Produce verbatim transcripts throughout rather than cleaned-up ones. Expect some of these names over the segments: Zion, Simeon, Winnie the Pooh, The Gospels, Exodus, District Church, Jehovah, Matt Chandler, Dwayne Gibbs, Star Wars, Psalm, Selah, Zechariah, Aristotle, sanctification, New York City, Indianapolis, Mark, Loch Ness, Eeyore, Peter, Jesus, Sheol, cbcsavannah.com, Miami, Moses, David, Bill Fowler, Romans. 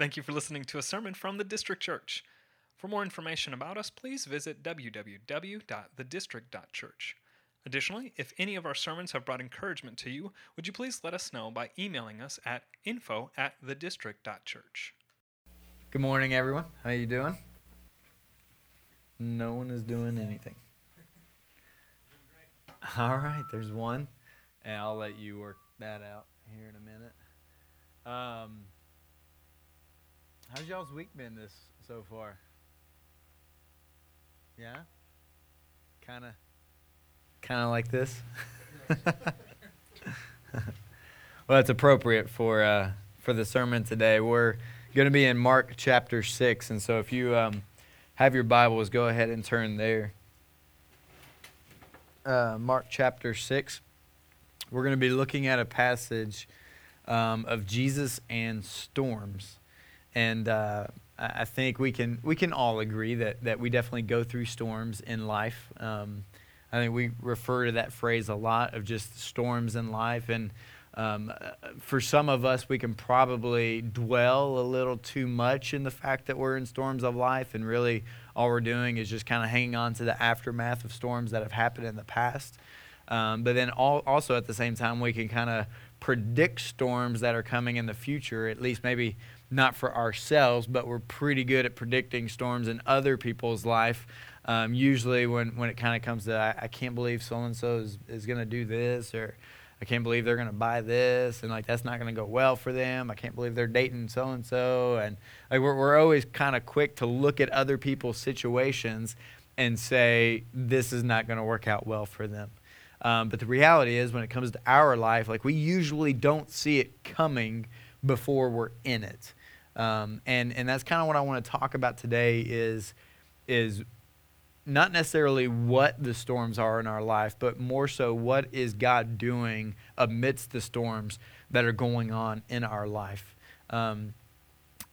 Thank you for listening to a sermon from the District Church. For more information about us, please visit w w w dot the district dot church. Additionally, if any of our sermons have brought encouragement to you, would you please let us know by emailing us at info at the district dot church. Good morning, everyone. How you doing? No one is doing anything. All right, there's one, and I'll let you work that out here in a minute. Um, how's y'all's week been this so far? Yeah? Kind of kind of like this? Well, that's appropriate for uh, for the sermon today. We're going to be in Mark chapter six, and so if you um, have your Bibles, go ahead and turn there. Uh, Mark chapter six. We're going to be looking at a passage um, of Jesus and storms. And uh, I think we can we can all agree that, that we definitely go through storms in life. Um, I think we refer to that phrase a lot, of just storms in life. And um, for some of us, we can probably dwell a little too much in the fact that we're in storms of life. And really all we're doing is just kind of hanging on to the aftermath of storms that have happened in the past. Um, but then all, also at the same time, we can kind of predict storms that are coming in the future, at least maybe not for ourselves, but we're pretty good at predicting storms in other people's life. Um, usually when, when it kind of comes to, I, I can't believe so-and-so is, is going to do this, or I can't believe they're going to buy this, and like that's not going to go well for them. I can't believe they're dating so-and-so. And like we're, we're always kind of quick to look at other people's situations and say, this is not going to work out well for them. Um, but the reality is, when it comes to our life, like we usually don't see it coming before we're in it. Um, and, and that's kind of what I want to talk about today is, is not necessarily what the storms are in our life, but more so what is God doing amidst the storms that are going on in our life. Um,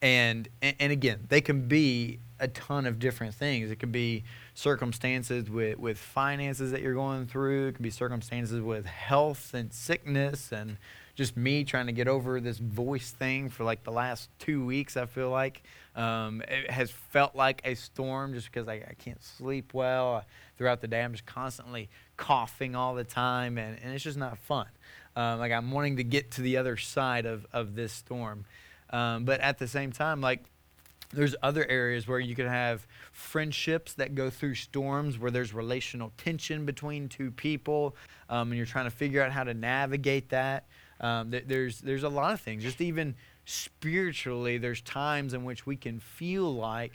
and, and again, they can be a ton of different things. It could be circumstances with, with finances that you're going through. It could be circumstances with health and sickness, and just me trying to get over this voice thing for like the last two weeks, I feel like. Um, it has felt like a storm just because I, I can't sleep well. Throughout the day, I'm just constantly coughing all the time, and, and it's just not fun. Um, like I'm wanting to get to the other side of, of this storm. Um, but at the same time, like, there's other areas where you could have friendships that go through storms, where there's relational tension between two people, um, and you're trying to figure out how to navigate that. Um, th- there's there's a lot of things. Just even spiritually, there's times in which we can feel like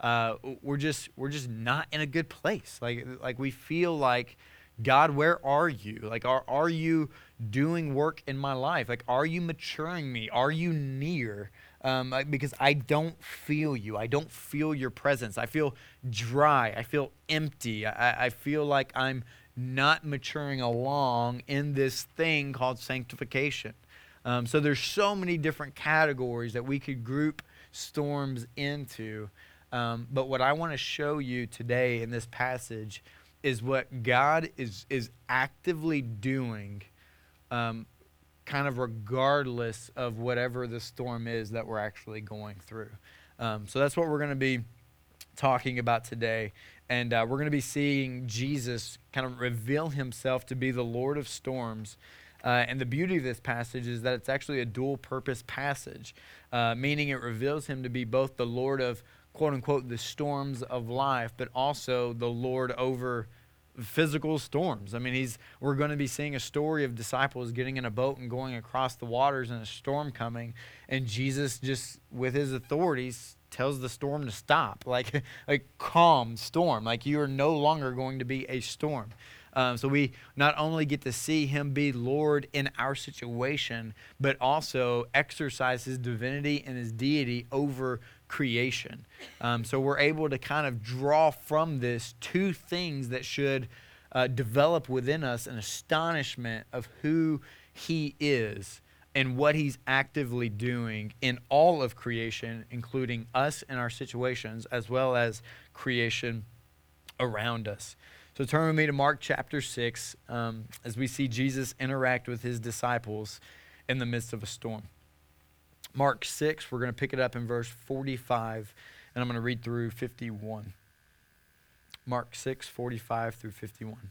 uh, we're just we're just not in a good place. Like like we feel like, God, where are you? Like, are are you doing work in my life? Like, are you maturing me? Are you near? Um, because I don't feel you. I don't feel your presence. I feel dry. I feel empty. I, I feel like I'm not maturing along in this thing called sanctification. Um, so there's so many different categories that we could group storms into. Um, but what I want to show you today in this passage is what God is is actively doing, um, kind of regardless of whatever the storm is that we're actually going through. Um, so that's what we're going to be talking about today. And uh, we're going to be seeing Jesus kind of reveal himself to be the Lord of storms. Uh, and the beauty of this passage is that it's actually a dual-purpose passage, uh, meaning it reveals him to be both the Lord of, quote-unquote, the storms of life, but also the Lord over physical storms. I mean, he's we're going to be seeing a story of disciples getting in a boat and going across the waters and a storm coming, and Jesus just, with his authorities, tells the storm to stop. Like, like calm storm. Like, you are no longer going to be a storm. Um, so we not only get to see him be Lord in our situation, but also exercise his divinity and his deity over creation. Um, so we're able to kind of draw from this two things that should uh, develop within us an astonishment of who he is and what he's actively doing in all of creation, including us and our situations, as well as creation around us. So turn with me to Mark chapter six um, as we see Jesus interact with his disciples in the midst of a storm. Mark six. We're going to pick it up in verse forty-five, and I'm going to read through fifty-one. Mark six, forty-five through fifty-one.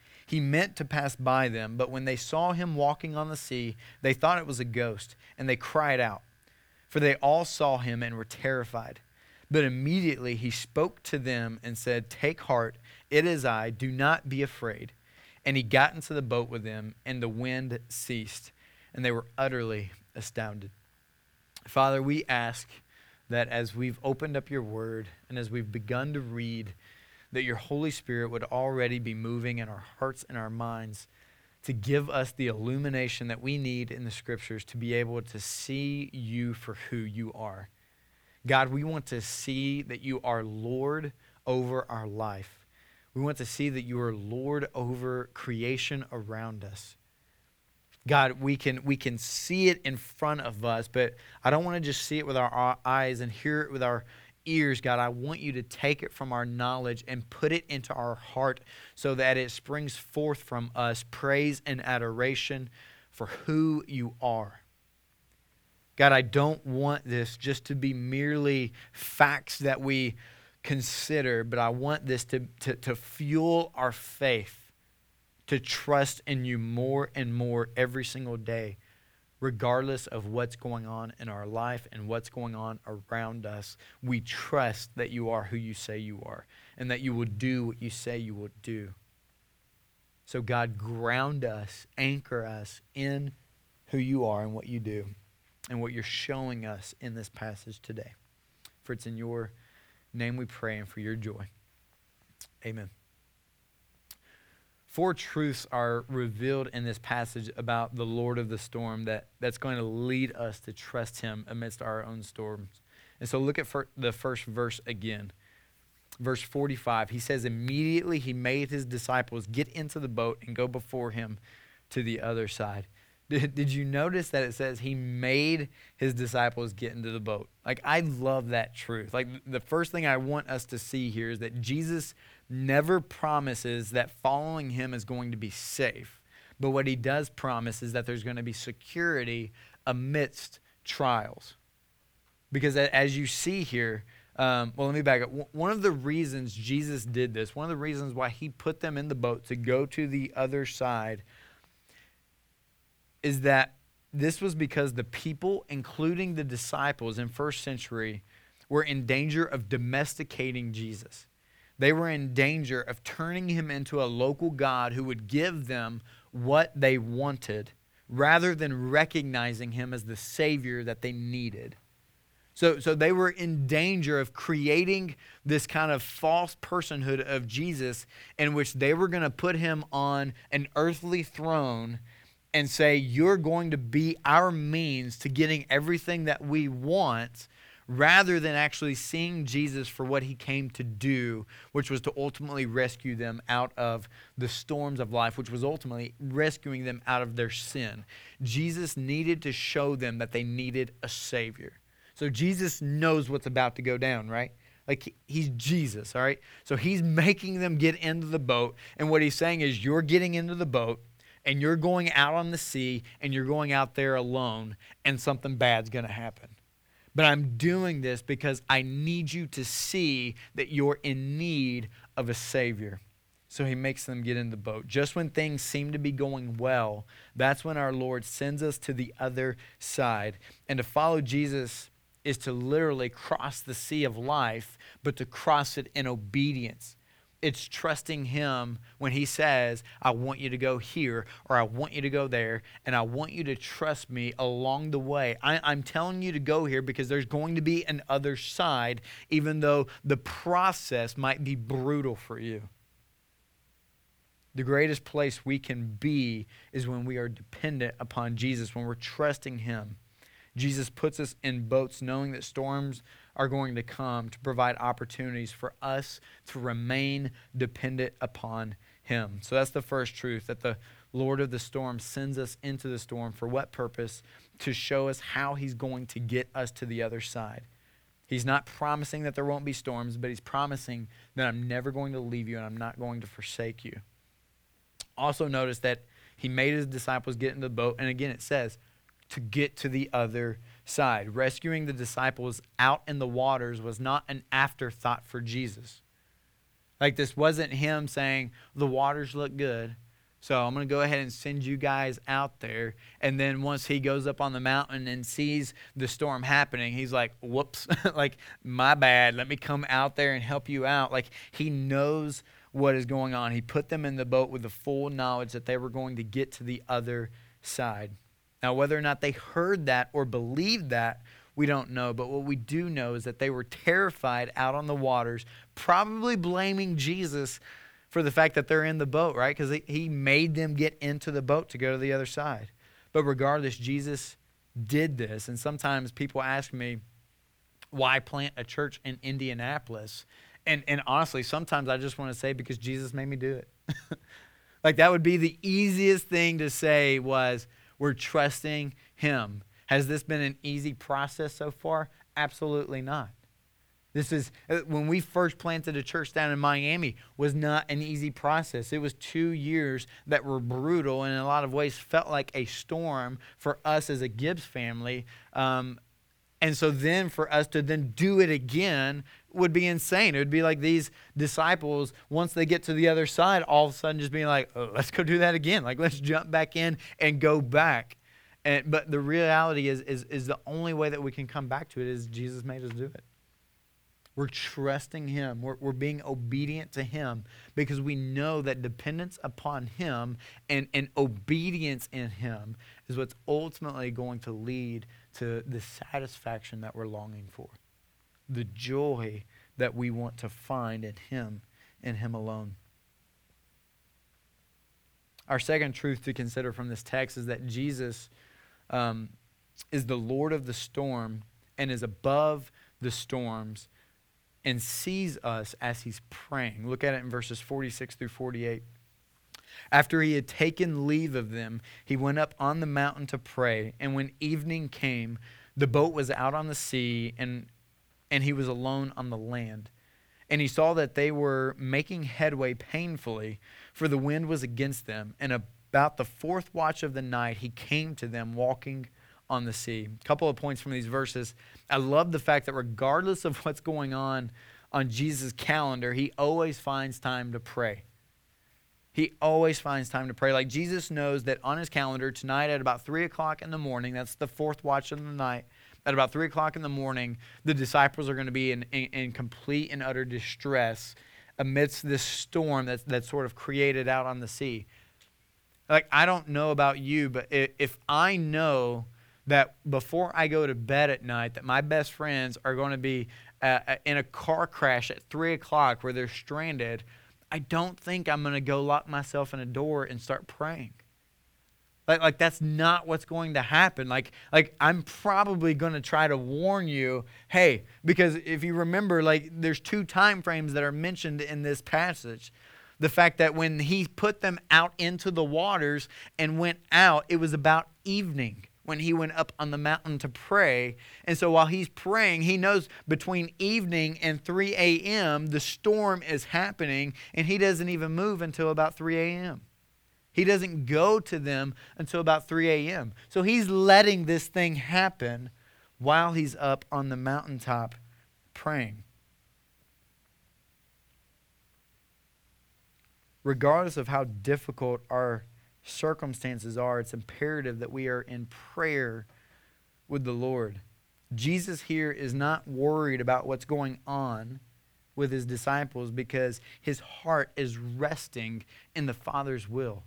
He meant to pass by them, but when they saw him walking on the sea, they thought it was a ghost, and they cried out, for they all saw him and were terrified. But immediately he spoke to them and said, "Take heart, it is I, do not be afraid." And he got into the boat with them, and the wind ceased, and they were utterly astounded. Father, we ask that as we've opened up your word and as we've begun to read, that your Holy Spirit would already be moving in our hearts and our minds to give us the illumination that we need in the scriptures to be able to see you for who you are. God, we want to see that you are Lord over our life. We want to see that you are Lord over creation around us. God, we can we can see it in front of us, but I don't want to just see it with our, our eyes and hear it with our ears, God. I want you to take it from our knowledge and put it into our heart so that it springs forth from us praise and adoration for who you are. God, I don't want this just to be merely facts that we consider, but I want this to, to, to fuel our faith, to trust in you more and more every single day, regardless of what's going on in our life and what's going on around us. We trust that you are who you say you are and that you will do what you say you will do. So God, ground us, anchor us in who you are and what you do and what you're showing us in this passage today. For it's in your name we pray and for your joy. Amen. Four truths are revealed in this passage about the Lord of the storm that, that's going to lead us to trust him amidst our own storms. And so look at fir- the first verse again. Verse forty-five, he says, immediately he made his disciples get into the boat and go before him to the other side. Did, did you notice that it says he made his disciples get into the boat? Like, I love that truth. Like, the first thing I want us to see here is that Jesus never promises that following him is going to be safe. But what he does promise is that there's going to be security amidst trials. Because as you see here, um, well, let me back up. One of the reasons Jesus did this, one of the reasons why he put them in the boat to go to the other side, is that this was because the people, including the disciples in first century, were in danger of domesticating Jesus. They were in danger of turning him into a local god who would give them what they wanted rather than recognizing him as the savior that they needed. So, so they were in danger of creating this kind of false personhood of Jesus in which they were going to put him on an earthly throne and say, you're going to be our means to getting everything that we want, rather than actually seeing Jesus for what he came to do, which was to ultimately rescue them out of the storms of life, which was ultimately rescuing them out of their sin. Jesus needed to show them that they needed a savior. So Jesus knows what's about to go down, right? Like, he's Jesus, all right? So he's making them get into the boat, and what he's saying is, you're getting into the boat, and you're going out on the sea, and you're going out there alone, and something bad's going to happen. But I'm doing this because I need you to see that you're in need of a savior. So he makes them get in the boat. Just when things seem to be going well, that's when our Lord sends us to the other side. And to follow Jesus is to literally cross the sea of life, but to cross it in obedience. It's trusting him when he says, I want you to go here or I want you to go there and I want you to trust me along the way. I, I'm telling you to go here because there's going to be an other side, even though the process might be brutal for you. The greatest place we can be is when we are dependent upon Jesus, when we're trusting him. Jesus puts us in boats knowing that storms are going to come to provide opportunities for us to remain dependent upon him. So that's the first truth, that the Lord of the storm sends us into the storm. For what purpose? To show us how he's going to get us to the other side. He's not promising that there won't be storms, but he's promising that I'm never going to leave you and I'm not going to forsake you. Also notice that he made his disciples get in the boat, and again it says, to get to the other side. Rescuing the disciples out in the waters was not an afterthought for Jesus. Like, this wasn't him saying, the waters look good, so I'm going to go ahead and send you guys out there. And then once he goes up on the mountain and sees the storm happening, he's like, whoops, like, my bad. Let me come out there and help you out. Like, he knows what is going on. He put them in the boat with the full knowledge that they were going to get to the other side. Now, whether or not they heard that or believed that, we don't know. But what we do know is that they were terrified out on the waters, probably blaming Jesus for the fact that they're in the boat, right? Because he made them get into the boat to go to the other side. But regardless, Jesus did this. And sometimes people ask me, why plant a church in Indianapolis? And and honestly, sometimes I just want to say, because Jesus made me do it. Like, that would be the easiest thing to say, was, we're trusting him. Has this been an easy process so far? Absolutely not. This is, when we first planted a church down in Miami, was not an easy process. It was two years that were brutal, and in a lot of ways felt like a storm for us as a Gibbs family. Um, and so then for us to then do it again would be insane. It would be like these disciples, once they get to the other side, all of a sudden just being like, oh, let's go do that again. Like, let's jump back in and go back. And, but the reality is, is, is the only way that we can come back to it is Jesus made us do it. We're trusting him. We're, we're being obedient to him, because we know that dependence upon him and, and obedience in him is what's ultimately going to lead to the satisfaction that we're longing for, the joy that we want to find in him and him alone. Our second truth to consider from this text is that Jesus um, is the Lord of the storm and is above the storms, and sees us as he's praying. Look at it in verses forty-six through forty-eight. After he had taken leave of them, he went up on the mountain to pray, and when evening came, the boat was out on the sea, and, and he was alone on the land. And he saw that they were making headway painfully, for the wind was against them. And about the fourth watch of the night, he came to them walking on the sea. A couple of points from these verses. I love the fact that regardless of what's going on on Jesus' calendar, he always finds time to pray. He always finds time to pray. Like, Jesus knows that on his calendar tonight at about three o'clock in the morning, that's the fourth watch of the night, at about three o'clock in the morning, the disciples are going to be in, in, in complete and utter distress amidst this storm that's, that's sort of created out on the sea. Like, I don't know about you, but if I know that before I go to bed at night, that my best friends are going to be uh, in a car crash at three o'clock where they're stranded, I don't think I'm going to go lock myself in a door and start praying. Like, like that's not what's going to happen. Like, like I'm probably going to try to warn you, hey, because if you remember, like, there's two time frames that are mentioned in this passage. The fact that when he put them out into the waters and went out, it was about evening when he went up on the mountain to pray. And so while he's praying, he knows between evening and three a.m., the storm is happening, and he doesn't even move until about three a.m. He doesn't go to them until about three a.m. So he's letting this thing happen while he's up on the mountaintop praying. Regardless of how difficult our circumstances are, it's imperative that we are in prayer with the Lord. Jesus here is not worried about what's going on with his disciples, because his heart is resting in the Father's will.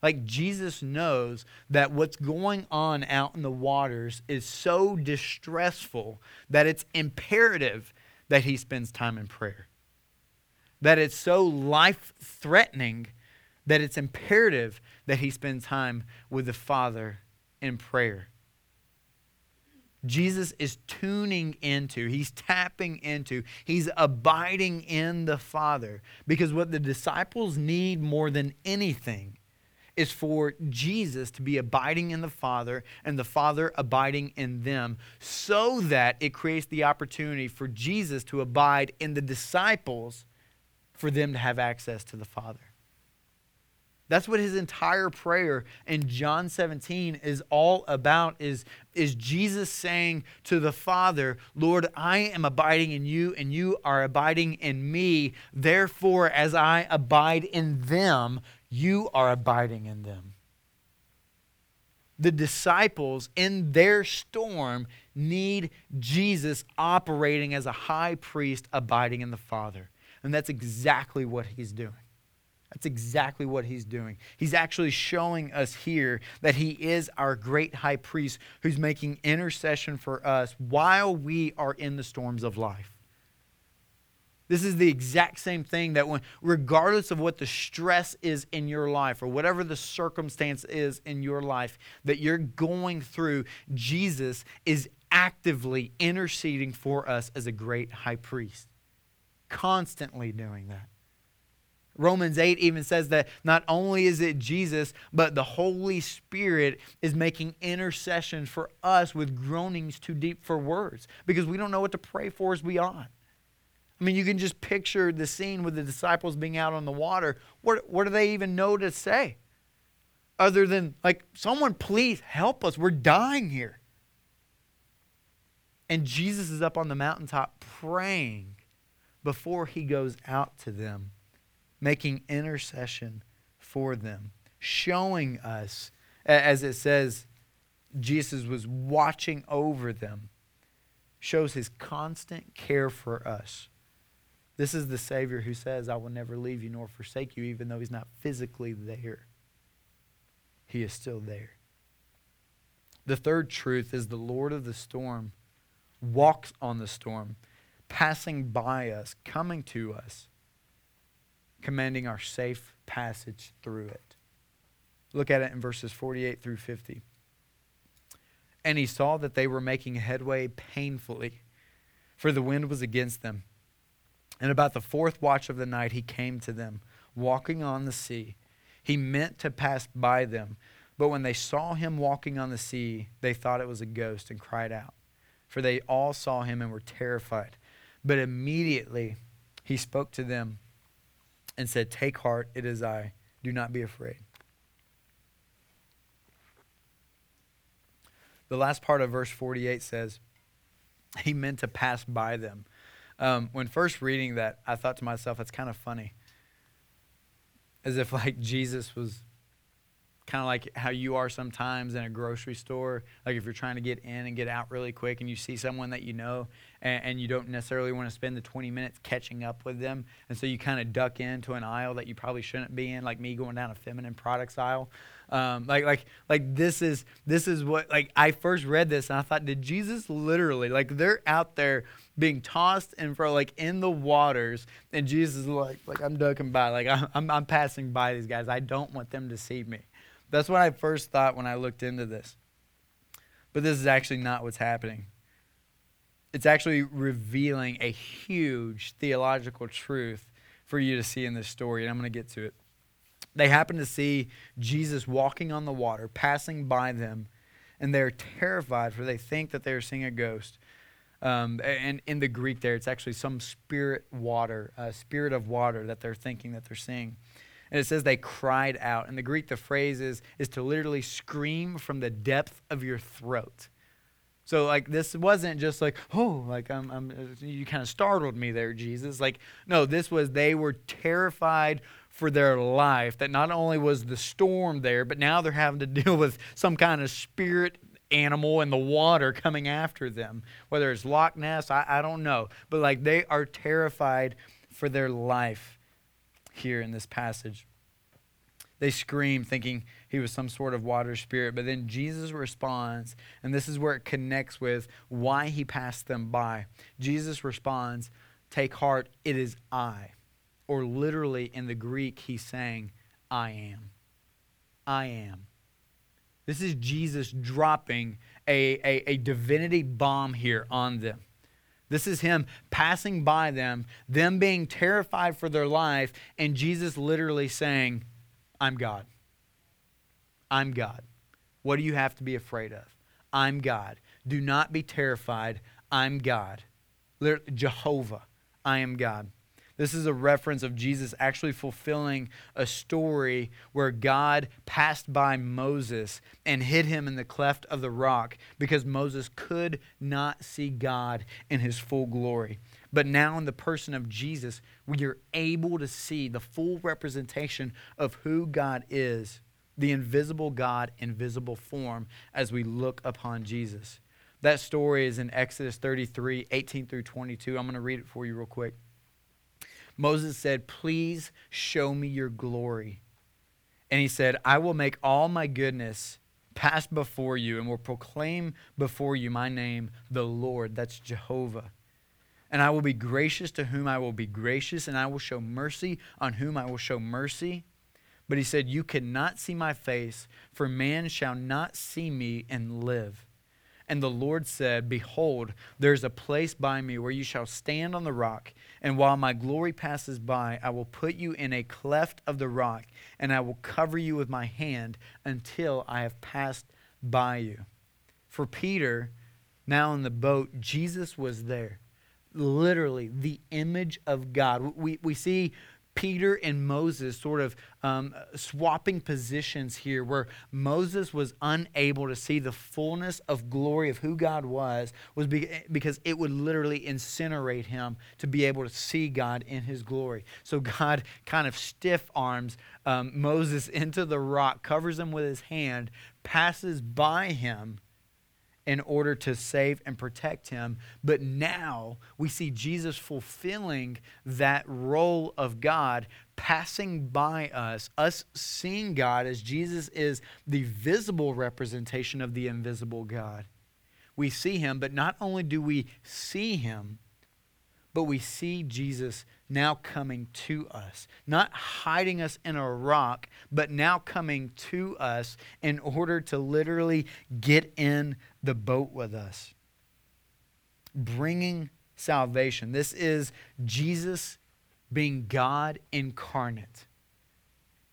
Like, Jesus knows that what's going on out in the waters is so distressful that it's imperative that he spends time in prayer. That it's so life-threatening that it's imperative that he spend time with the Father in prayer. Jesus is tuning into, he's tapping into, he's abiding in the Father. Because what the disciples need more than anything is for Jesus to be abiding in the Father and the Father abiding in them, so that it creates the opportunity for Jesus to abide in the disciples for them to have access to the Father. That's what his entire prayer in John seventeen is all about, is, is Jesus saying to the Father, Lord, I am abiding in you and you are abiding in me. Therefore, as I abide in them, you are abiding in them. The disciples in their storm need Jesus operating as a high priest abiding in the Father. And that's exactly what he's doing. That's exactly what he's doing. He's actually showing us here that he is our great high priest who's making intercession for us while we are in the storms of life. This is the exact same thing that when, regardless of what the stress is in your life or whatever the circumstance is in your life that you're going through, Jesus is actively interceding for us as a great high priest, constantly doing that. Romans eight even says that not only is it Jesus, but the Holy Spirit is making intercession for us with groanings too deep for words, because we don't know what to pray for as we ought. I mean, you can just picture the scene with the disciples being out on the water. What, what do they even know to say? Other than, like, someone please help us. We're dying here. And Jesus is up on the mountaintop praying before he goes out to them, making intercession for them, showing us, as it says, Jesus was watching over them, shows his constant care for us. This is the Savior who says, I will never leave you nor forsake you, even though he's not physically there. He is still there. The third truth is the Lord of the storm walks on the storm, passing by us, coming to us, commanding our safe passage through it. Look at it in verses forty-eight through fifty. And he saw that they were making headway painfully, for the wind was against them. And about the fourth watch of the night, he came to them, walking on the sea. He meant to pass by them, but when they saw him walking on the sea, they thought it was a ghost and cried out, for they all saw him and were terrified. But immediately he spoke to them and said, take heart, it is I. Do not be afraid. The last part of verse forty-eight says, he meant to pass by them. Um, when first reading that, I thought to myself, it's kind of funny. As if like Jesus was kind of like how you are sometimes in a grocery store. Like if you're trying to get in and get out really quick and you see someone that you know and, and you don't necessarily want to spend the twenty minutes catching up with them. And so you kind of duck into an aisle that you probably shouldn't be in, like me going down a feminine products aisle. Um, like, like, like this is, this is what, like I first read this and I thought, did Jesus literally, like they're out there being tossed and fro, like in the waters, and Jesus is like, like I'm ducking by, like I'm, I'm, I'm passing by these guys. I don't want them to see me. That's what I first thought when I looked into this. But this is actually not what's happening. It's actually revealing a huge theological truth for you to see in this story, and I'm going to get to it. They happen to see Jesus walking on the water, passing by them, and they're terrified, for they think that they're seeing a ghost. Um, and in the Greek there, it's actually some spirit water, uh, spirit of water that they're thinking that they're seeing. And it says they cried out. In the Greek, the phrase is, is to literally scream from the depth of your throat. So like this wasn't just like, oh, like I'm, I'm you kind of startled me there, Jesus. Like, no, this was they were terrified for their life, that not only was the storm there, but now they're having to deal with some kind of spirit animal in the water coming after them. Whether it's Loch Ness, I, I don't know. But like they are terrified for their life here in this passage. They scream thinking he was some sort of water spirit. But then Jesus responds, and this is where it connects with why he passed them by. Jesus responds, take heart, it is I. Or literally in the Greek, he's saying, I am. I am. This is Jesus dropping a, a, a divinity bomb here on them. This is him passing by them, them being terrified for their life, and Jesus literally saying, I'm God. I'm God. What do you have to be afraid of? I'm God. Do not be terrified. I'm God. Literally, Jehovah, I am God. This is a reference of Jesus actually fulfilling a story where God passed by Moses and hid him in the cleft of the rock because Moses could not see God in his full glory. But now in the person of Jesus, we are able to see the full representation of who God is, the invisible God in visible form, as we look upon Jesus. That story is in Exodus thirty-three, eighteen through twenty-two. I'm going to read it for you real quick. Moses said, please show me your glory. And he said, I will make all my goodness pass before you and will proclaim before you my name, the Lord. That's Jehovah. And I will be gracious to whom I will be gracious, and I will show mercy on whom I will show mercy. But he said, you cannot see my face, for man shall not see me and live. And the Lord said, behold, there's a place by me where you shall stand on the rock, and while my glory passes by, I will put you in a cleft of the rock, and I will cover you with my hand until I have passed by you. For Peter, now in the boat, Jesus was there. Literally, the image of God. We, we see Peter and Moses sort of um, swapping positions here, where Moses was unable to see the fullness of glory of who God was, was be- because it would literally incinerate him to be able to see God in his glory. So God kind of stiff arms um, Moses into the rock, covers him with his hand, passes by him in order to save and protect him. But now we see Jesus fulfilling that role of God, passing by us, us seeing God as Jesus is the visible representation of the invisible God. We see him, but not only do we see him, but we see Jesus now coming to us, not hiding us in a rock, but now coming to us in order to literally get in the boat with us, bringing salvation. This is Jesus being God incarnate,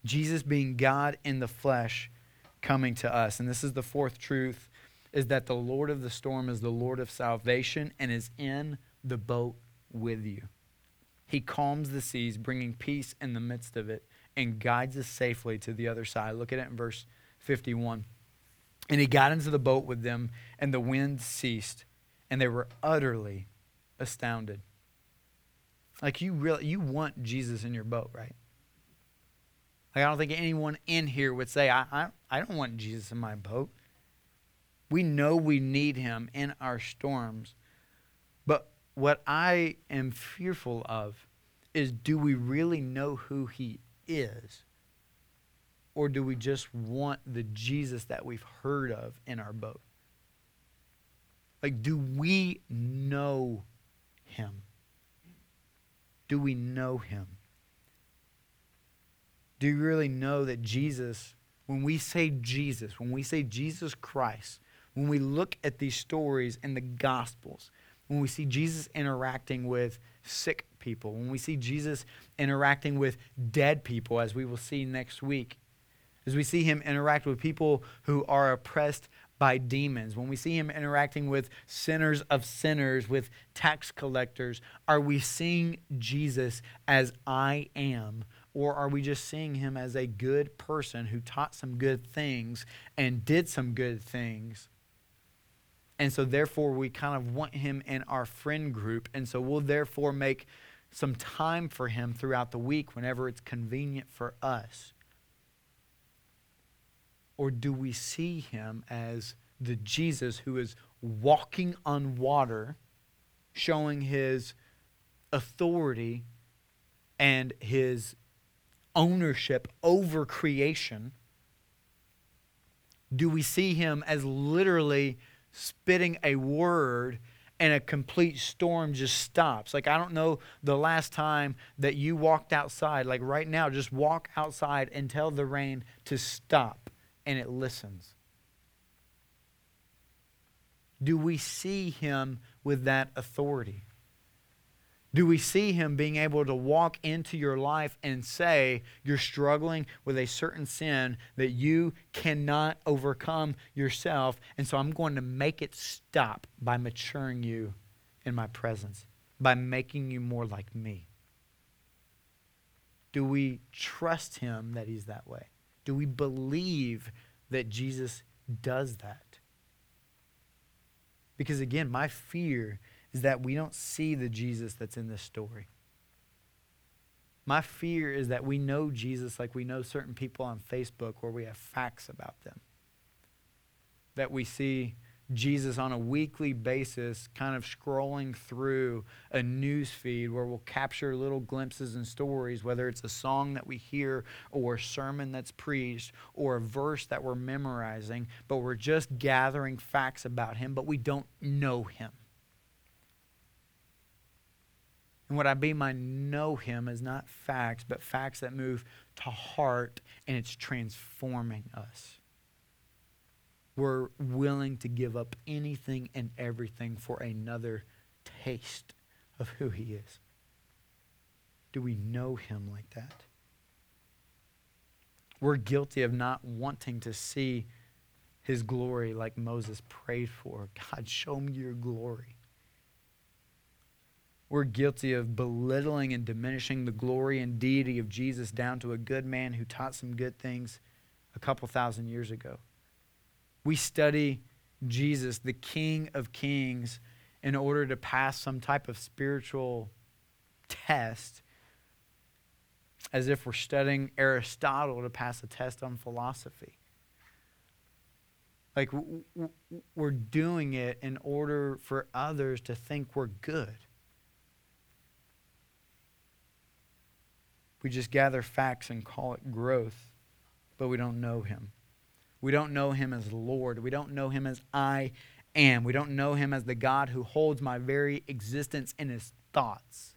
Jesus being God in the flesh coming to us. And this is the fourth truth, is that the Lord of the storm is the Lord of salvation and is in the boat with you. He calms the seas, bringing peace in the midst of it, and guides us safely to the other side. Look at it in verse fifty-one. And he got into the boat with them, and the wind ceased, and they were utterly astounded. Like, you really, you want Jesus in your boat, right? Like, I don't think anyone in here would say, I, I, I don't want Jesus in my boat. We know we need him in our storms, but what I am fearful of is, do we really know who he is? Or do we just want the Jesus that we've heard of in our boat? Like, do we know him? Do we know him? Do you really know that Jesus, when we say Jesus, when we say Jesus Christ, when we look at these stories in the Gospels, when we see Jesus interacting with sick people, when we see Jesus interacting with dead people, as we will see next week, as we see him interact with people who are oppressed by demons, when we see him interacting with sinners of sinners, with tax collectors, are we seeing Jesus as I am? Or are we just seeing him as a good person who taught some good things and did some good things? And so therefore we kind of want him in our friend group. And so we'll therefore make some time for him throughout the week whenever it's convenient for us. Or do we see him as the Jesus who is walking on water, showing his authority and his ownership over creation? Do we see him as literally spitting a word and a complete storm just stops? Like, I don't know the last time that you walked outside. Like, right now, just walk outside and tell the rain to stop, and it listens. do we see him with that authority? Do we see him being able to walk into your life and say, you're struggling with a certain sin that you cannot overcome yourself, and so I'm going to make it stop by maturing you in my presence, by making you more like me? Do we trust him that he's that way? Do we believe that Jesus does that? Because again, my fear is that we don't see the Jesus that's in this story. My fear is that we know Jesus like we know certain people on Facebook where we have facts about them. That we see Jesus on a weekly basis kind of scrolling through a news feed where we'll capture little glimpses and stories, whether it's a song that we hear or a sermon that's preached or a verse that we're memorizing, but we're just gathering facts about him, but we don't know him. And what I mean by know him is not facts, but facts that move to heart, and it's transforming us. We're willing to give up anything and everything for another taste of who he is. Do we know him like that? We're guilty of not wanting to see his glory like Moses prayed for. God, show me your glory. We're guilty of belittling and diminishing the glory and deity of Jesus down to a good man who taught some good things a couple thousand years ago. We study Jesus, the King of Kings, in order to pass some type of spiritual test, as if we're studying Aristotle to pass a test on philosophy. Like, we're doing it in order for others to think we're good. We just gather facts and call it growth, but we don't know him. We don't know him as Lord. We don't know him as I am. We don't know him as the God who holds my very existence in his thoughts.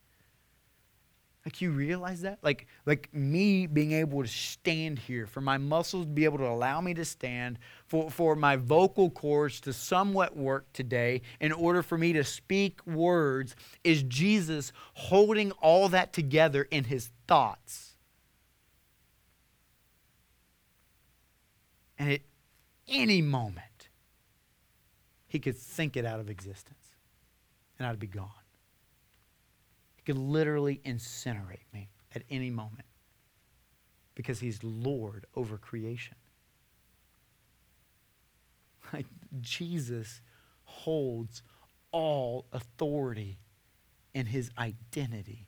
Like, you realize that? Like, like me being able to stand here, for my muscles to be able to allow me to stand, for, for my vocal cords to somewhat work today in order for me to speak words, is Jesus holding all that together in his thoughts. And at any moment, he could think it out of existence, and I'd be gone. Could literally incinerate me at any moment because he's Lord over creation. Like, Jesus holds all authority in his identity.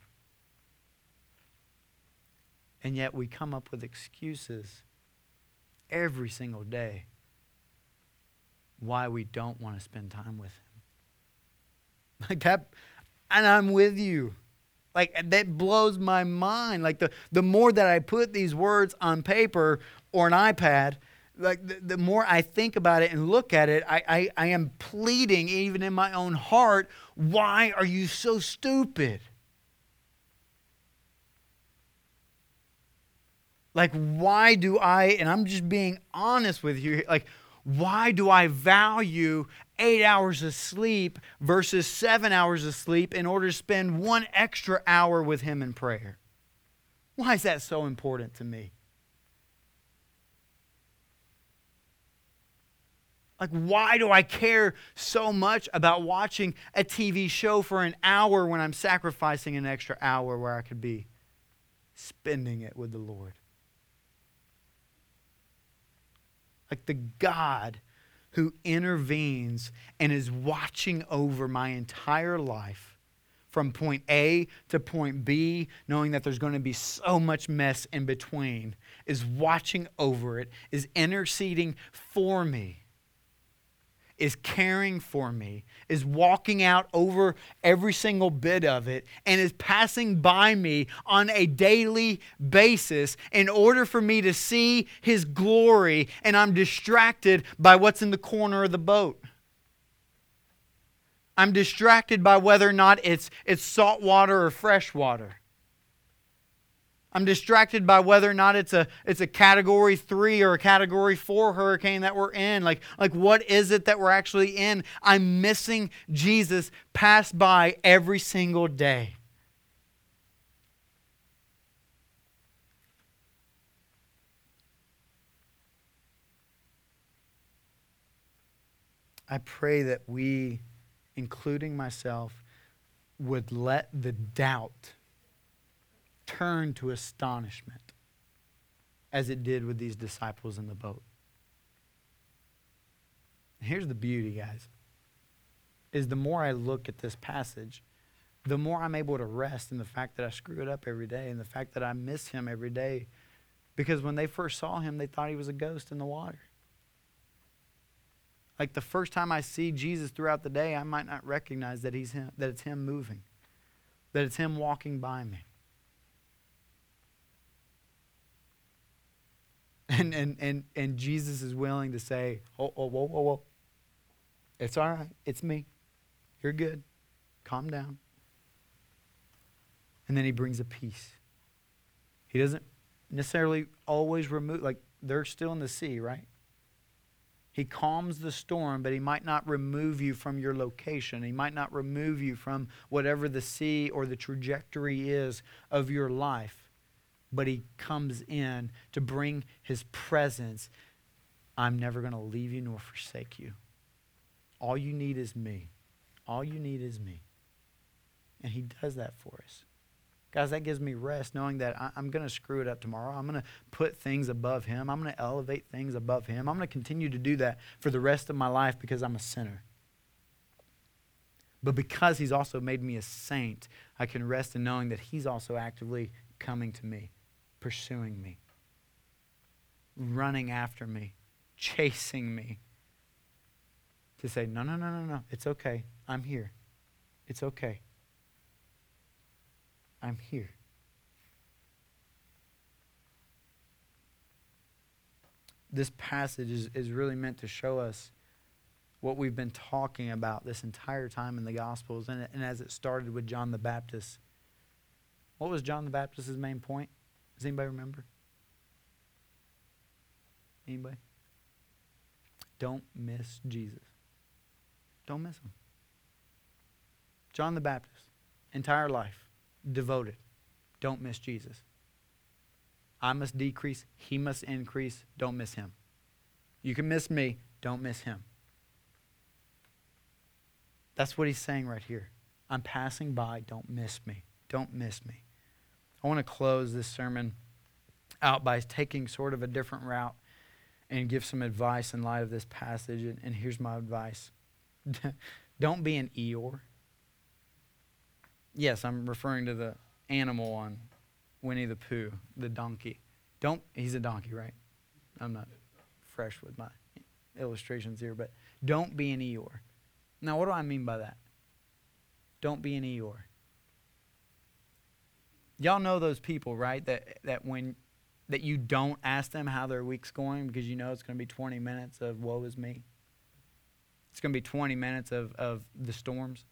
And yet we come up with excuses every single day why we don't want to spend time with him. Like that, and I'm with you. Like, that blows my mind. Like, the, the more that I put these words on paper or an iPad, like, the, the more I think about it and look at it, I, I, I am pleading even in my own heart, why are you so stupid? Like, why do I, and I'm just being honest with you, like, why do I value eight hours of sleep versus seven hours of sleep in order to spend one extra hour with him in prayer? Why is that so important to me? Like, why do I care so much about watching a T V show for an hour when I'm sacrificing an extra hour where I could be spending it with the Lord? Like, the God who intervenes and is watching over my entire life from point A to point B, knowing that there's going to be so much mess in between, is watching over it, is interceding for me, is caring for me, is walking out over every single bit of it, and is passing by me on a daily basis in order for me to see his glory, and I'm distracted by what's in the corner of the boat. I'm distracted by whether or not it's, it's salt water or fresh water. I'm distracted by whether or not it's a it's a category three or a category four hurricane that we're in. Like, like what is it that we're actually in? I'm missing Jesus pass by every single day. I pray that we, including myself, would let the doubt turn to astonishment as it did with these disciples in the boat. Here's the beauty, guys, is the more I look at this passage, the more I'm able to rest in the fact that I screw it up every day and the fact that I miss him every day, because when they first saw him, they thought he was a ghost in the water. Like the first time I see Jesus throughout the day, I might not recognize that he's him, that it's him moving, that it's him walking by me. And and and and Jesus is willing to say, oh, oh, whoa, whoa, whoa. It's all right. It's me. You're good. Calm down. And then he brings a peace. He doesn't necessarily always remove, like they're still in the sea, right? He calms the storm, but he might not remove you from your location. He might not remove you from whatever the sea or the trajectory is of your life. But he comes in to bring his presence. I'm never going to leave you nor forsake you. All you need is me. All you need is me. And he does that for us. Guys, that gives me rest knowing that I, I'm going to screw it up tomorrow. I'm going to put things above him. I'm going to elevate things above him. I'm going to continue to do that for the rest of my life because I'm a sinner. But because he's also made me a saint, I can rest in knowing that he's also actively coming to me, pursuing me, running after me, chasing me to say, no, no, no, no, no, it's okay. I'm here. It's okay. I'm here. This passage is, is really meant to show us what we've been talking about this entire time in the Gospels, and, and as it started with John the Baptist. What was John the Baptist's main point? Does anybody remember? Anybody? Don't miss Jesus. Don't miss him. John the Baptist, entire life. Devoted. Don't miss Jesus. I must decrease. He must increase. Don't miss him. You can miss me. Don't miss him. That's what he's saying right here. I'm passing by. Don't miss me. Don't miss me. I want to close this sermon out by taking sort of a different route and give some advice in light of this passage. And, and here's my advice. Don't be an Eeyore. Yes, I'm referring to the animal on Winnie the Pooh, the donkey. Don't, he's a donkey, right? I'm not fresh with my illustrations here, but don't be an Eeyore. Now, what do I mean by that? Don't be an Eeyore. Y'all know those people, right, that, that when that you don't ask them how their week's going because you know it's going to be twenty minutes of woe is me. It's going to be twenty minutes of, of the storms.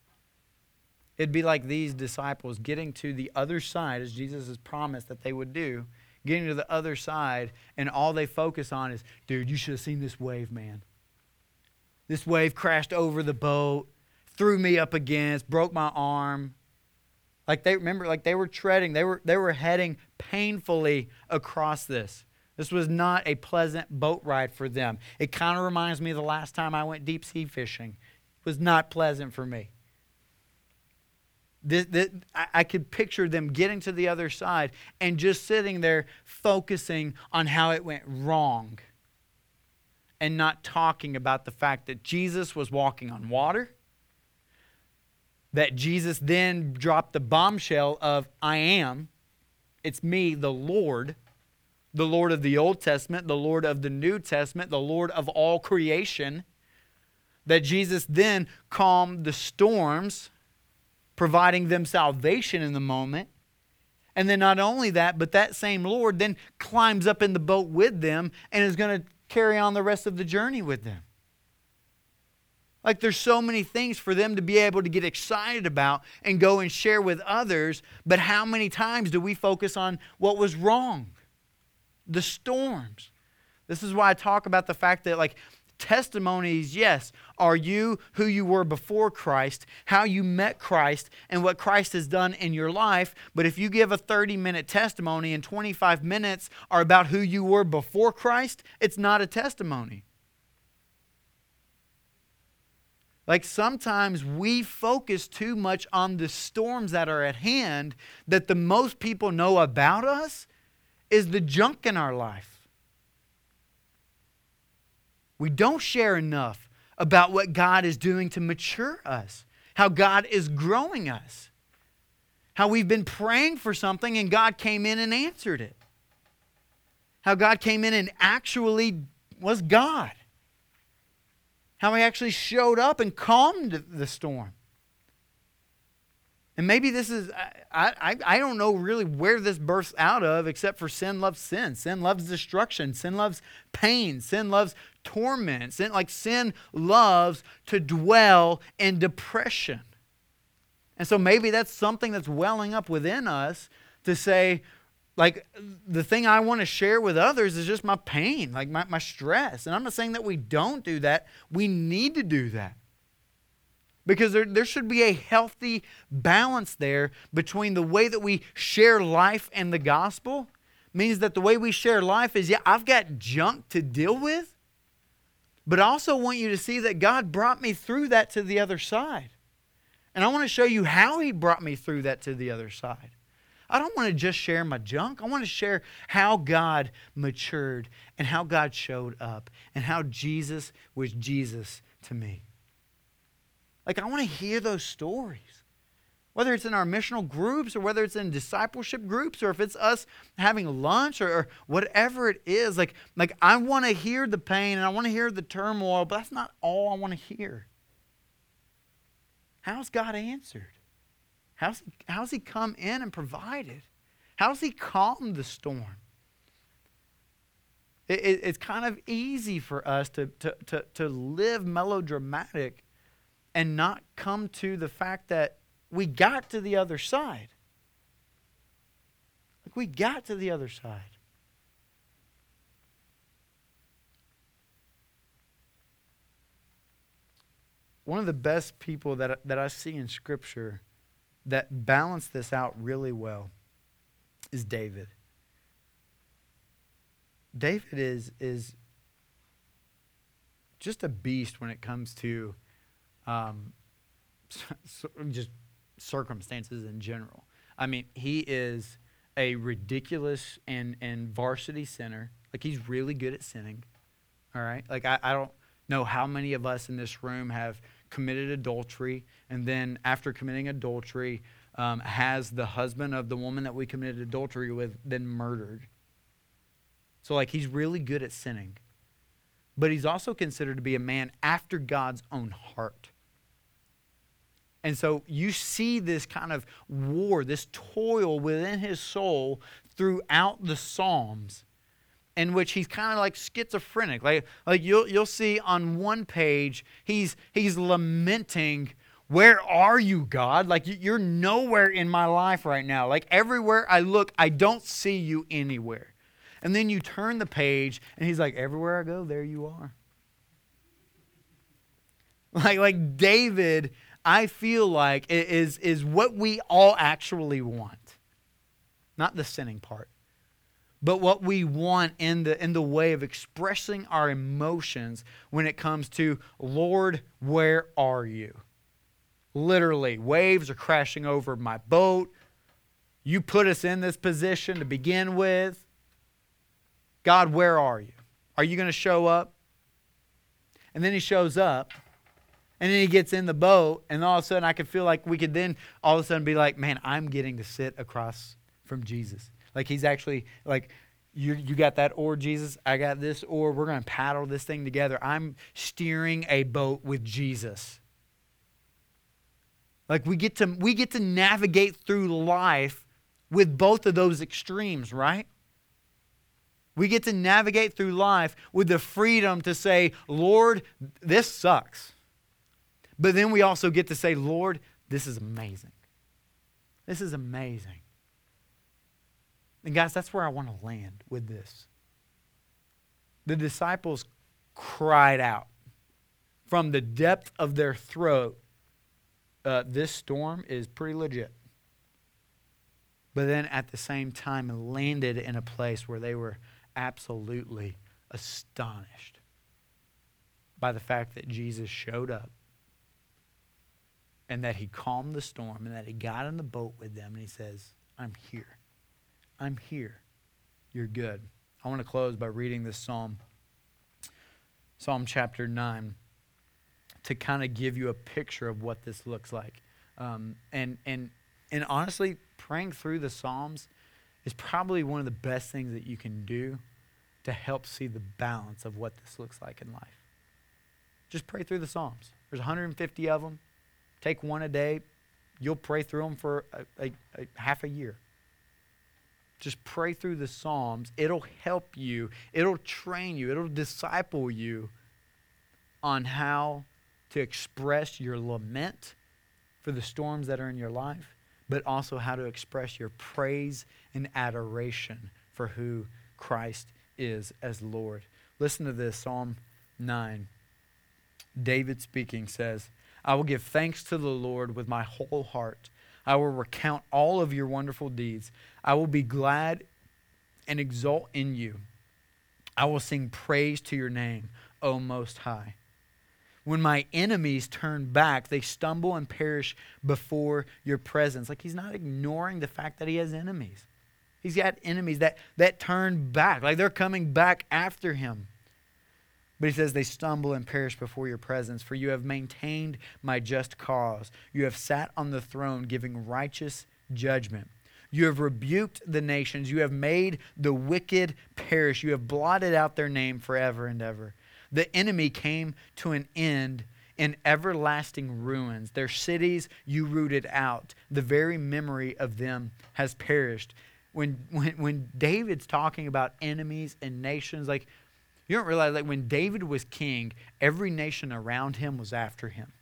It'd be like these disciples getting to the other side, as Jesus has promised that they would do, getting to the other side, and all they focus on is, dude, you should have seen this wave, man. This wave crashed over the boat, threw me up against, broke my arm. Like they remember, like they were treading, they were they were heading painfully across this. This was not a pleasant boat ride for them. It kind of reminds me of the last time I went deep sea fishing. It was not pleasant for me. This, this, I could picture them getting to the other side and just sitting there focusing on how it went wrong and not talking about the fact that Jesus was walking on water, that Jesus then dropped the bombshell of, I am, it's me, the Lord, the Lord of the Old Testament, the Lord of the New Testament, the Lord of all creation, that Jesus then calmed the storms, providing them salvation in the moment. And then not only that, but that same Lord then climbs up in the boat with them and is going to carry on the rest of the journey with them. Like there's so many things for them to be able to get excited about and go and share with others. But how many times do we focus on what was wrong? The storms. This is why I talk about the fact that like testimonies, yes, are you who you were before Christ, how you met Christ, and what Christ has done in your life. But if you give a thirty-minute testimony and twenty-five minutes are about who you were before Christ, it's not a testimony. Like sometimes we focus too much on the storms that are at hand, that the most people know about us is the junk in our life. We don't share enough about what God is doing to mature us, how God is growing us, how we've been praying for something and God came in and answered it, how God came in and actually was God. How he actually showed up and calmed the storm. And maybe this is, I, I, I don't know really where this bursts out of except for sin loves sin. Sin loves destruction. Sin loves pain. Sin loves torment. Sin, like sin loves to dwell in depression. And so maybe that's something that's welling up within us to say, like, the thing I want to share with others is just my pain, like my, my stress. And I'm not saying that we don't do that. We need to do that. Because there, there should be a healthy balance there between the way that we share life and the gospel. Means that the way we share life is, yeah, I've got junk to deal with, but I also want you to see that God brought me through that to the other side. And I want to show you how He brought me through that to the other side. I don't want to just share my junk. I want to share how God matured and how God showed up and how Jesus was Jesus to me. Like, I want to hear those stories, whether it's in our missional groups or whether it's in discipleship groups or if it's us having lunch or, or whatever it is. Like, like I want to hear the pain and I want to hear the turmoil, but that's not all I want to hear. How's God answered? How's he, how's he come in and provided? How's He calmed the storm? It, it, it's kind of easy for us to, to, to, to live melodramatic and not come to the fact that we got to the other side. Like we got to the other side. One of the best people that, that I see in Scripture that balance this out really well is David. David is is just a beast when it comes to um, just circumstances in general. I mean, he is a ridiculous and, and varsity sinner. Like, he's really good at sinning, all right? Like, I, I don't know how many of us in this room have committed adultery, and then after committing adultery, um, has the husband of the woman that we committed adultery with then murdered. So like he's really good at sinning. But he's also considered to be a man after God's own heart. And so you see this kind of war, this toil within his soul throughout the Psalms, in which he's kind of like schizophrenic. Like, like you'll you'll see on one page, he's he's lamenting, where are you, God? Like, you're nowhere in my life right now. Like, everywhere I look, I don't see you anywhere. And then you turn the page, and he's like, everywhere I go, there you are. Like, like David, I feel like, is, is what we all actually want. Not the sinning part. But what we want in the in the way of expressing our emotions when it comes to, Lord, where are you? Literally, waves are crashing over my boat. You put us in this position to begin with. God, where are you? Are you going to show up? And then he shows up. And then he gets in the boat. And all of a sudden, I could feel like we could then all of a sudden be like, man, I'm getting to sit across from Jesus. Like he's actually like, you you got that oar, Jesus. I got this oar. We're going to paddle this thing together. I'm steering a boat with Jesus. Like we get to we get to navigate through life with both of those extremes, right? We get to navigate through life with the freedom to say, Lord, this sucks. But then we also get to say, Lord, this is amazing. This is amazing. And guys, that's where I want to land with this. The disciples cried out from the depth of their throat. Uh, this storm is pretty legit. But then at the same time landed in a place where they were absolutely astonished by the fact that Jesus showed up and that he calmed the storm and that he got in the boat with them and he says, I'm here. I'm here. You're good. I want to close by reading this Psalm, Psalm chapter nine, to kind of give you a picture of what this looks like. Um, and and and honestly, praying through the Psalms is probably one of the best things that you can do to help see the balance of what this looks like in life. Just pray through the Psalms. There's one hundred fifty of them. Take one a day. You'll pray through them for a, a, a half a year. Just pray through the Psalms. It'll help you. It'll train you. It'll disciple you on how to express your lament for the storms that are in your life, but also how to express your praise and adoration for who Christ is as Lord. Listen to this, Psalm nine. David speaking says, I will give thanks to the Lord with my whole heart. I will recount all of your wonderful deeds. I will be glad and exult in you. I will sing praise to your name, O Most High. When my enemies turn back, they stumble and perish before your presence. Like he's not ignoring the fact that he has enemies. He's got enemies that, that turn back. Like they're coming back after him. But he says they stumble and perish before your presence, for you have maintained my just cause. You have sat on the throne giving righteous judgment. You have rebuked the nations. You have made the wicked perish. You have blotted out their name forever and ever. The enemy came to an end in everlasting ruins. Their cities you rooted out. The very memory of them has perished. When when, when David's talking about enemies and nations, like, you don't realize, like, when David was king, every nation around him was after him.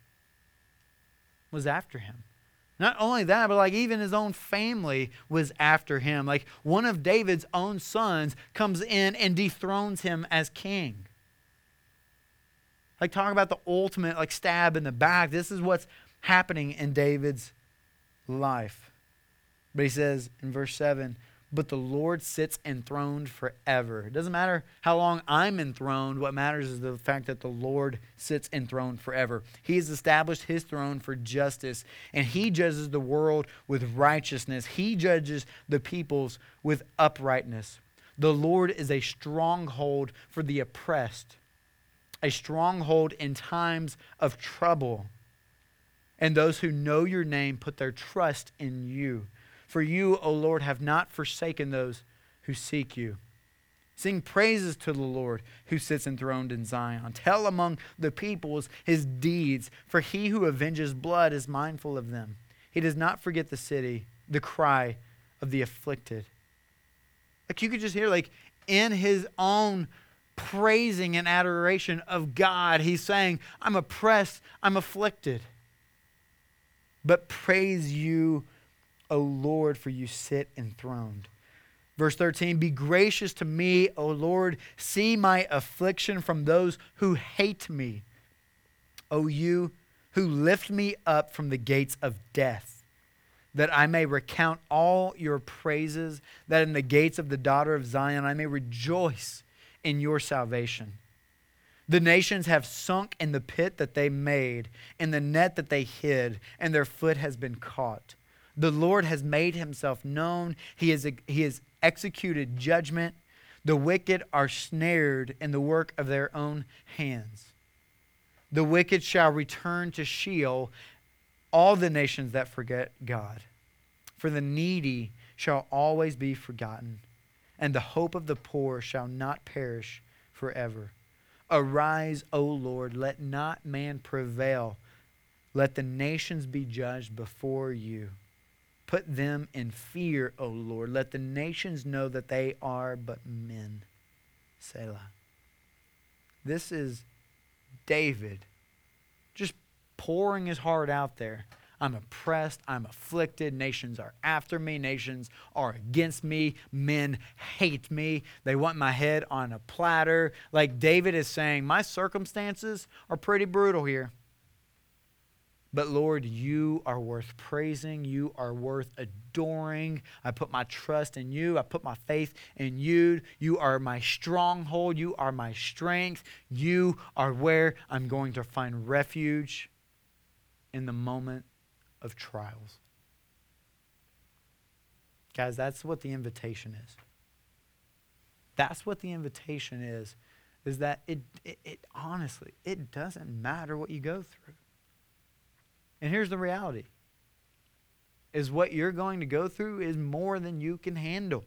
Was after him. Not only that, but like even his own family was after him. Like one of David's own sons comes in and dethrones him as king. Like talk about the ultimate like stab in the back. This is what's happening in David's life. But he says in verse seven, but the Lord sits enthroned forever. It doesn't matter how long I'm enthroned. What matters is the fact that the Lord sits enthroned forever. He has established his throne for justice, and he judges the world with righteousness. He judges the peoples with uprightness. The Lord is a stronghold for the oppressed, a stronghold in times of trouble. And those who know your name put their trust in you. For you, O Lord, have not forsaken those who seek you. Sing praises to the Lord who sits enthroned in Zion. Tell among the peoples his deeds, for he who avenges blood is mindful of them. He does not forget the city, the cry of the afflicted. Like you could just hear, like in his own praising and adoration of God, he's saying, I'm oppressed, I'm afflicted. But praise you, O Lord, for you sit enthroned. Verse thirteen, be gracious to me, O Lord. See my affliction from those who hate me. O you who lift me up from the gates of death, that I may recount all your praises, that in the gates of the daughter of Zion I may rejoice in your salvation. The nations have sunk in the pit that they made, in the net that they hid, and their foot has been caught. The Lord has made himself known. He has, he has executed judgment. The wicked are snared in the work of their own hands. The wicked shall return to Sheol, all the nations that forget God. For the needy shall always be forgotten, and the hope of the poor shall not perish forever. Arise, O Lord, let not man prevail. Let the nations be judged before you. Put them in fear, O Lord. Let the nations know that they are but men. Selah. This is David just pouring his heart out there. I'm oppressed. I'm afflicted. Nations are after me. Nations are against me. Men hate me. They want my head on a platter. Like David is saying, my circumstances are pretty brutal here. But Lord, you are worth praising. You are worth adoring. I put my trust in you. I put my faith in you. You are my stronghold. You are my strength. You are where I'm going to find refuge in the moment of trials. Guys, that's what the invitation is. That's what the invitation is, is that it, it, it honestly, it doesn't matter what you go through. And here's the reality, is what you're going to go through is more than you can handle.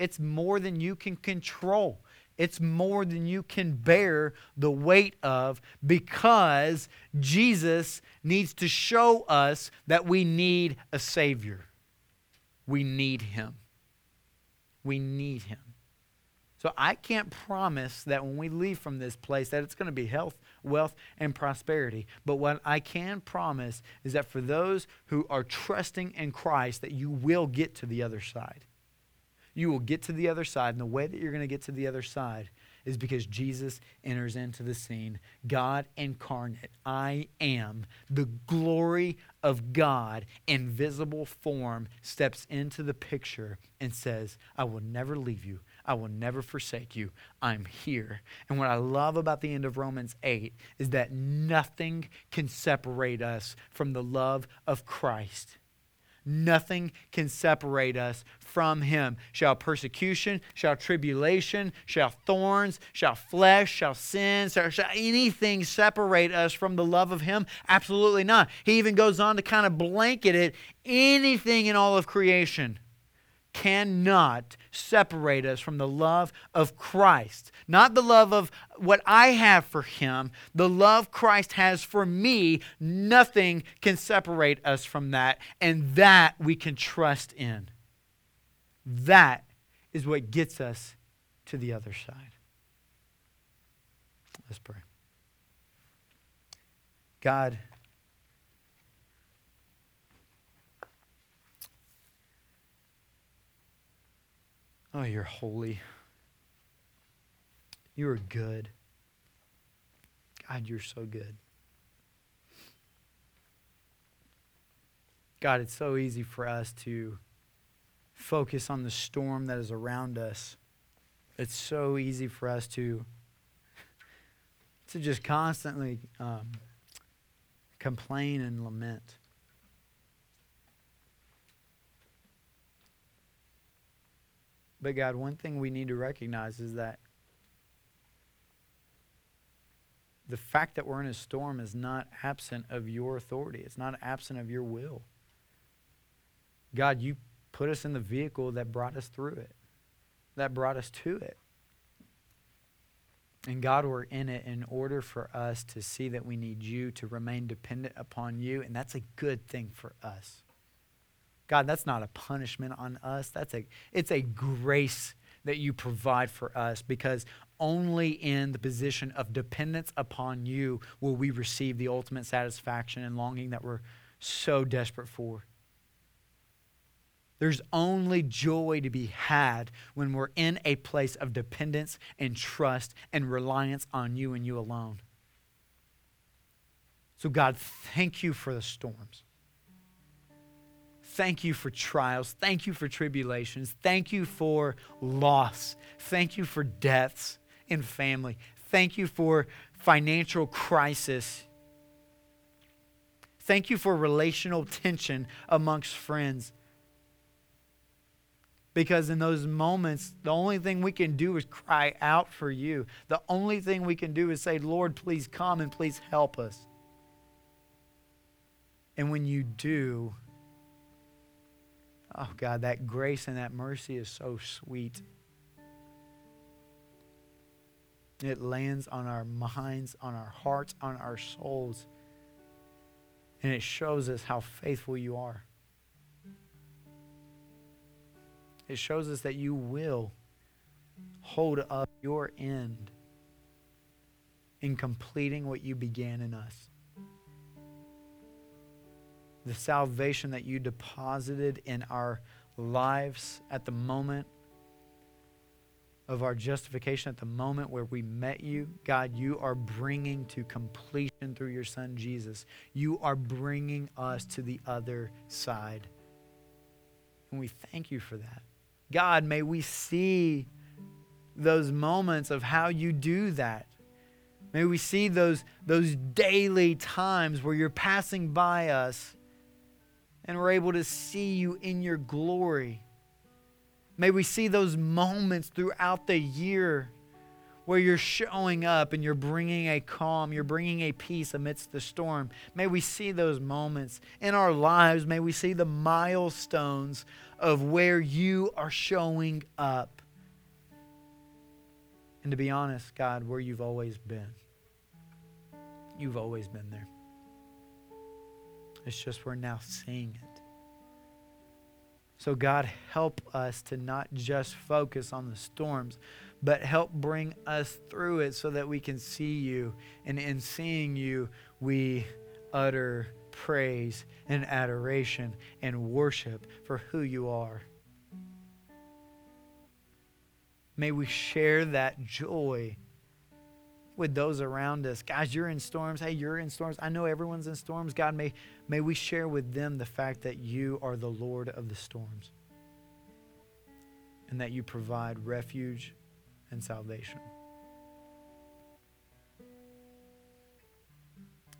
It's more than you can control. It's more than you can bear the weight of, because Jesus needs to show us that we need a Savior. We need Him. We need Him. So I can't promise that when we leave from this place that it's going to be health, wealth, and prosperity. But what I can promise is that for those who are trusting in Christ, that you will get to the other side. You will get to the other side. And the way that you're going to get to the other side is because Jesus enters into the scene. God incarnate. I am the glory of God in visible form, steps into the picture and says, I will never leave you. I will never forsake you. I'm here. And what I love about the end of Romans eight is that nothing can separate us from the love of Christ. Nothing can separate us from Him. Shall persecution, shall tribulation, shall thorns, shall flesh, shall sin, shall, shall anything separate us from the love of Him? Absolutely not. He even goes on to kind of blanket it. Anything in all of creation cannot separate us from the love of Christ. Not the love of what I have for Him, the love Christ has for me. Nothing can separate us from that, and that we can trust in. That is what gets us to the other side. Let's pray. God, oh, you're holy. You are good. God, you're so good. God, it's so easy for us to focus on the storm that is around us. It's so easy for us to, to just constantly um, complain and lament. But God, one thing we need to recognize is that the fact that we're in a storm is not absent of your authority. It's not absent of your will. God, you put us in the vehicle that brought us through it, that brought us to it. And God, we're in it in order for us to see that we need you, to remain dependent upon you, and that's a good thing for us. God, that's not a punishment on us. That's a, it's a grace that you provide for us, because only in the position of dependence upon you will we receive the ultimate satisfaction and longing that we're so desperate for. There's only joy to be had when we're in a place of dependence and trust and reliance on you and you alone. So God, thank you for the storms. Thank you for trials. Thank you for tribulations. Thank you for loss. Thank you for deaths in family. Thank you for financial crisis. Thank you for relational tension amongst friends. Because in those moments, the only thing we can do is cry out for you. The only thing we can do is say, Lord, please come and please help us. And when you do, oh God, that grace and that mercy is so sweet. It lands on our minds, on our hearts, on our souls. And it shows us how faithful you are. It shows us that you will hold up your end. in completing what you began in us. The salvation that you deposited in our lives at the moment of our justification, at the moment where we met you, God, you are bringing to completion through your Son, Jesus. You are bringing us to the other side. And we thank you for that. God, may we see those moments of how you do that. May we see those, those daily times where you're passing by us and we're able to see you in your glory. May we see those moments throughout the year where you're showing up and you're bringing a calm, you're bringing a peace amidst the storm. May we see those moments in our lives. May we see the milestones of where you are showing up. And to be honest, God, where you've always been. You've always been there. It's just we're now seeing it. So God, help us to not just focus on the storms, but help bring us through it so that we can see you. And in seeing you, we utter praise and adoration and worship for who you are. May we share that joy with those around us. Guys, you're in storms. Hey, you're in storms. I know everyone's in storms. God, may, may we share with them the fact that you are the Lord of the storms and that you provide refuge and salvation.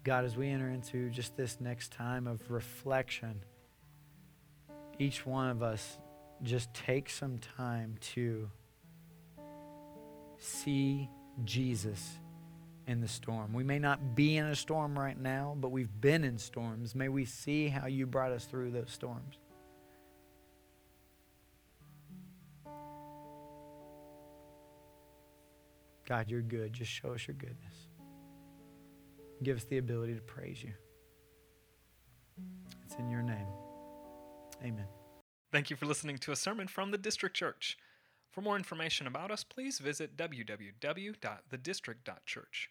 God, as we enter into just this next time of reflection, each one of us just take some time to see Jesus in the storm. We may not be in a storm right now, but we've been in storms. May we see how you brought us through those storms. God, you're good. Just show us your goodness. Give us the ability to praise you. It's in your name. Amen. Thank you for listening to a sermon from the District Church. For more information about us, please visit w w w dot the district dot church.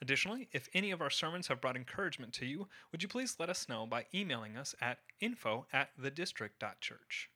Additionally, if any of our sermons have brought encouragement to you, would you please let us know by emailing us at info at the district dot church.